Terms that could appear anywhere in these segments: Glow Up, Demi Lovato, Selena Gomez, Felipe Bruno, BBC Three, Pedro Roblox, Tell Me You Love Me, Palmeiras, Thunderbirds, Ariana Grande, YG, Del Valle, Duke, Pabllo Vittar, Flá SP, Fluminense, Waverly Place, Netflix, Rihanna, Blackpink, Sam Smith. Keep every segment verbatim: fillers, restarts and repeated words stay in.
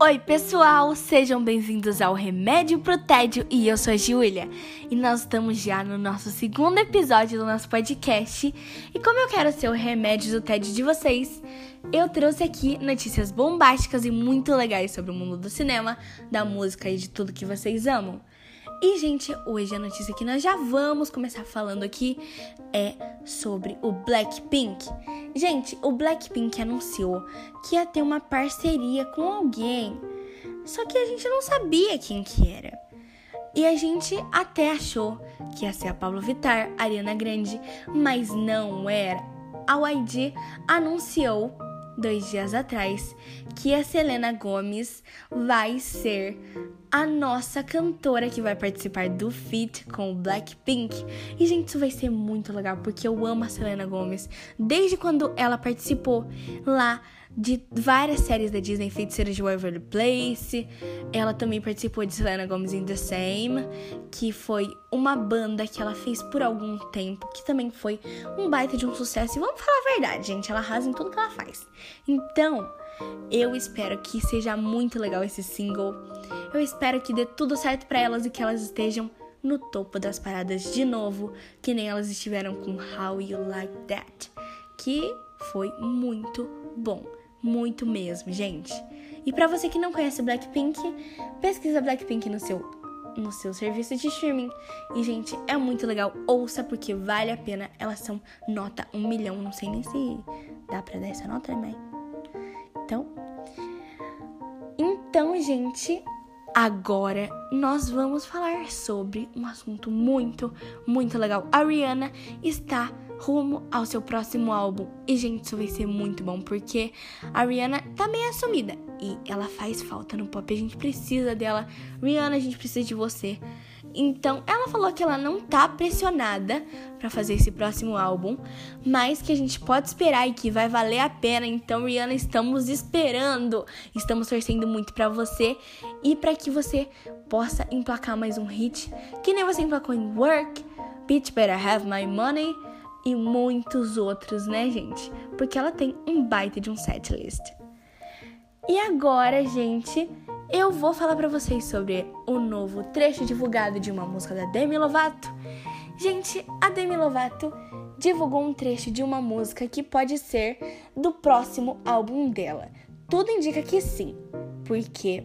Oi pessoal, sejam bem-vindos ao Remédio pro Tédio e eu sou a Júlia. E nós estamos já no nosso segundo episódio do nosso podcast. E como eu quero ser o remédio do tédio de vocês, eu trouxe aqui notícias bombásticas e muito legais sobre o mundo do cinema, da música e de tudo que vocês amam. E gente, hoje a notícia que nós já vamos começar falando aqui é sobre o Blackpink. Gente, o Blackpink anunciou que ia ter uma parceria com alguém, só que a gente não sabia quem que era. E a gente até achou que ia ser a Pabllo Vittar, a Ariana Grande, mas não era. A Y G anunciou dois dias atrás que a Selena Gomez vai ser a nossa cantora que vai participar do feat com o Blackpink. E, gente, isso vai ser muito legal, porque eu amo a Selena Gomez. Desde quando ela participou lá de várias séries da Disney, Feiticeiras de Waverly Place. Ela também participou de Selena Gomez in the Same, que foi uma banda que ela fez por algum tempo, que também foi um baita de um sucesso. E vamos falar a verdade, gente, ela arrasa em tudo que ela faz. Então, eu espero que seja muito legal esse single. Eu espero que dê tudo certo pra elas e que elas estejam no topo das paradas de novo, que nem elas estiveram com How You Like That, que foi muito bom, muito mesmo, gente. E pra você que não conhece Blackpink, pesquisa Blackpink no seu, no seu serviço de streaming. E, gente, é muito legal, ouça porque vale a pena. Elas são nota um milhão, não sei nem se dá pra dar essa nota, né? Então, então, gente, agora nós vamos falar sobre um assunto muito, muito legal. A Rihanna está rumo ao seu próximo álbum. E, gente, isso vai ser muito bom, porque a Rihanna tá meio assumida. E ela faz falta no pop, a gente precisa dela. Rihanna, a gente precisa de você. Então, ela falou que ela não tá pressionada pra fazer esse próximo álbum, mas que a gente pode esperar e que vai valer a pena. Então, Rihanna, estamos esperando. Estamos torcendo muito pra você e pra que você possa emplacar mais um hit, que nem você emplacou em Work, Bitch Better Have My Money, e muitos outros, né, gente? Porque ela tem um baita de um setlist. E agora, gente, eu vou falar pra vocês sobre o novo trecho divulgado de uma música da Demi Lovato. Gente, a Demi Lovato divulgou um trecho de uma música que pode ser do próximo álbum dela. Tudo indica que sim, porque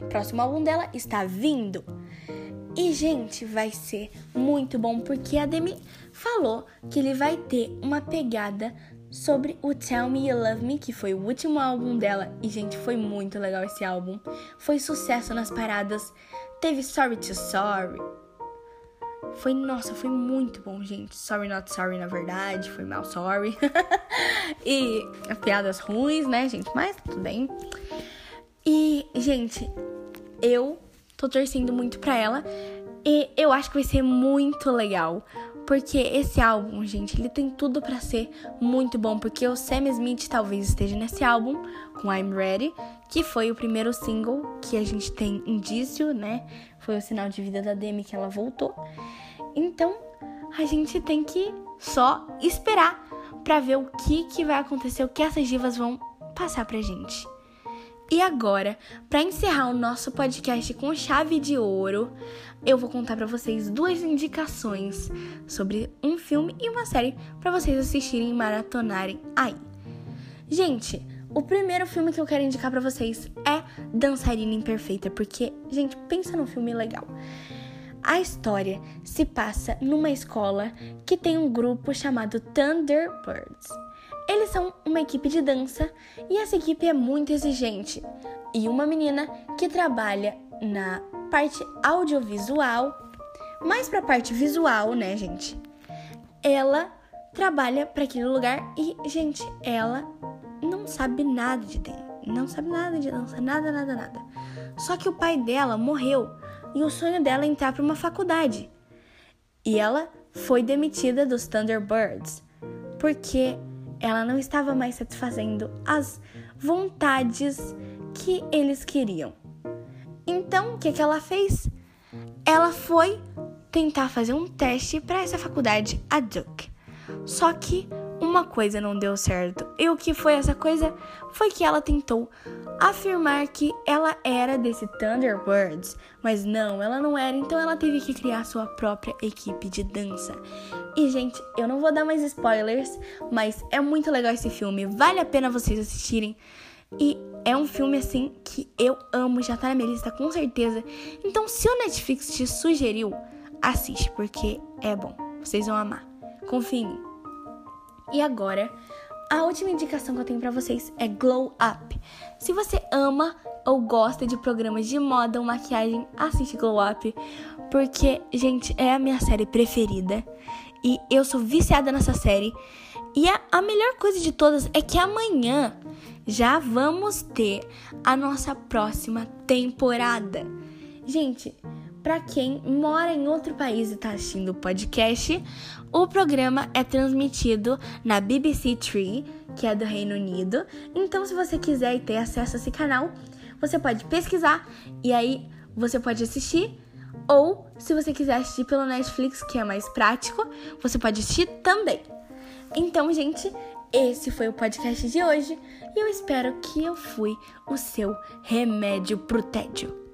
o próximo álbum dela está vindo. E, gente, vai ser muito bom, porque a Demi falou que ele vai ter uma pegada sobre o Tell Me You Love Me, que foi o último álbum dela. E, gente, foi muito legal esse álbum. Foi sucesso nas paradas. Teve Sorry to Sorry. Foi, nossa, foi muito bom, gente. Sorry not sorry, na verdade. Foi mal sorry. E piadas ruins, né, gente? Mas tudo bem. E, gente, eu tô torcendo muito pra ela e eu acho que vai ser muito legal, porque esse álbum, gente, ele tem tudo pra ser muito bom, porque o Sam Smith talvez esteja nesse álbum com I'm Ready, que foi o primeiro single que a gente tem indício, né? Foi o sinal de vida da Demi que ela voltou. Então, a gente tem que só esperar pra ver o que, que vai acontecer, o que essas divas vão passar pra gente. E agora, para encerrar o nosso podcast com chave de ouro, eu vou contar para vocês duas indicações sobre um filme e uma série para vocês assistirem e maratonarem aí. Gente, o primeiro filme que eu quero indicar para vocês é Dançarina Imperfeita, porque, gente, pensa num filme legal. A história se passa numa escola que tem um grupo chamado Thunderbirds. Eles são uma equipe de dança e essa equipe é muito exigente. E uma menina que trabalha na parte audiovisual, mais pra parte visual, né, gente? Ela trabalha pra aquele lugar e, gente, ela não sabe nada de dança, não sabe nada de dança, nada, nada, nada. Só que o pai dela morreu e o sonho dela é entrar pra uma faculdade. E ela foi demitida dos Thunderbirds porque ela não estava mais satisfazendo as vontades que eles queriam. Então, o que, que ela fez? Ela foi tentar fazer um teste para essa faculdade, a Duke. Só que uma coisa não deu certo. E o que foi essa coisa? Foi que ela tentou afirmar que ela era desse Thunderbirds, mas não, ela não era, então ela teve que criar sua própria equipe de dança. E, gente, eu não vou dar mais spoilers, mas é muito legal esse filme, vale a pena vocês assistirem. E é um filme, assim, que eu amo, já tá na minha lista com certeza. Então, se o Netflix te sugeriu, assiste, porque é bom. Vocês vão amar. Confia em mim. E agora, a última indicação que eu tenho pra vocês é Glow Up. Se você ama ou gosta de programas de moda ou maquiagem, assiste Glow Up. Porque, gente, é a minha série preferida. E eu sou viciada nessa série. E a, a melhor coisa de todas é que amanhã já vamos ter a nossa próxima temporada. Gente, pra quem mora em outro país e tá assistindo o podcast, o programa é transmitido na B B C Three, que é do Reino Unido. Então, se você quiser e ter acesso a esse canal, você pode pesquisar e aí você pode assistir. Ou, se você quiser assistir pelo Netflix, que é mais prático, você pode assistir também. Então, gente, esse foi o podcast de hoje e eu espero que eu fui o seu remédio pro tédio.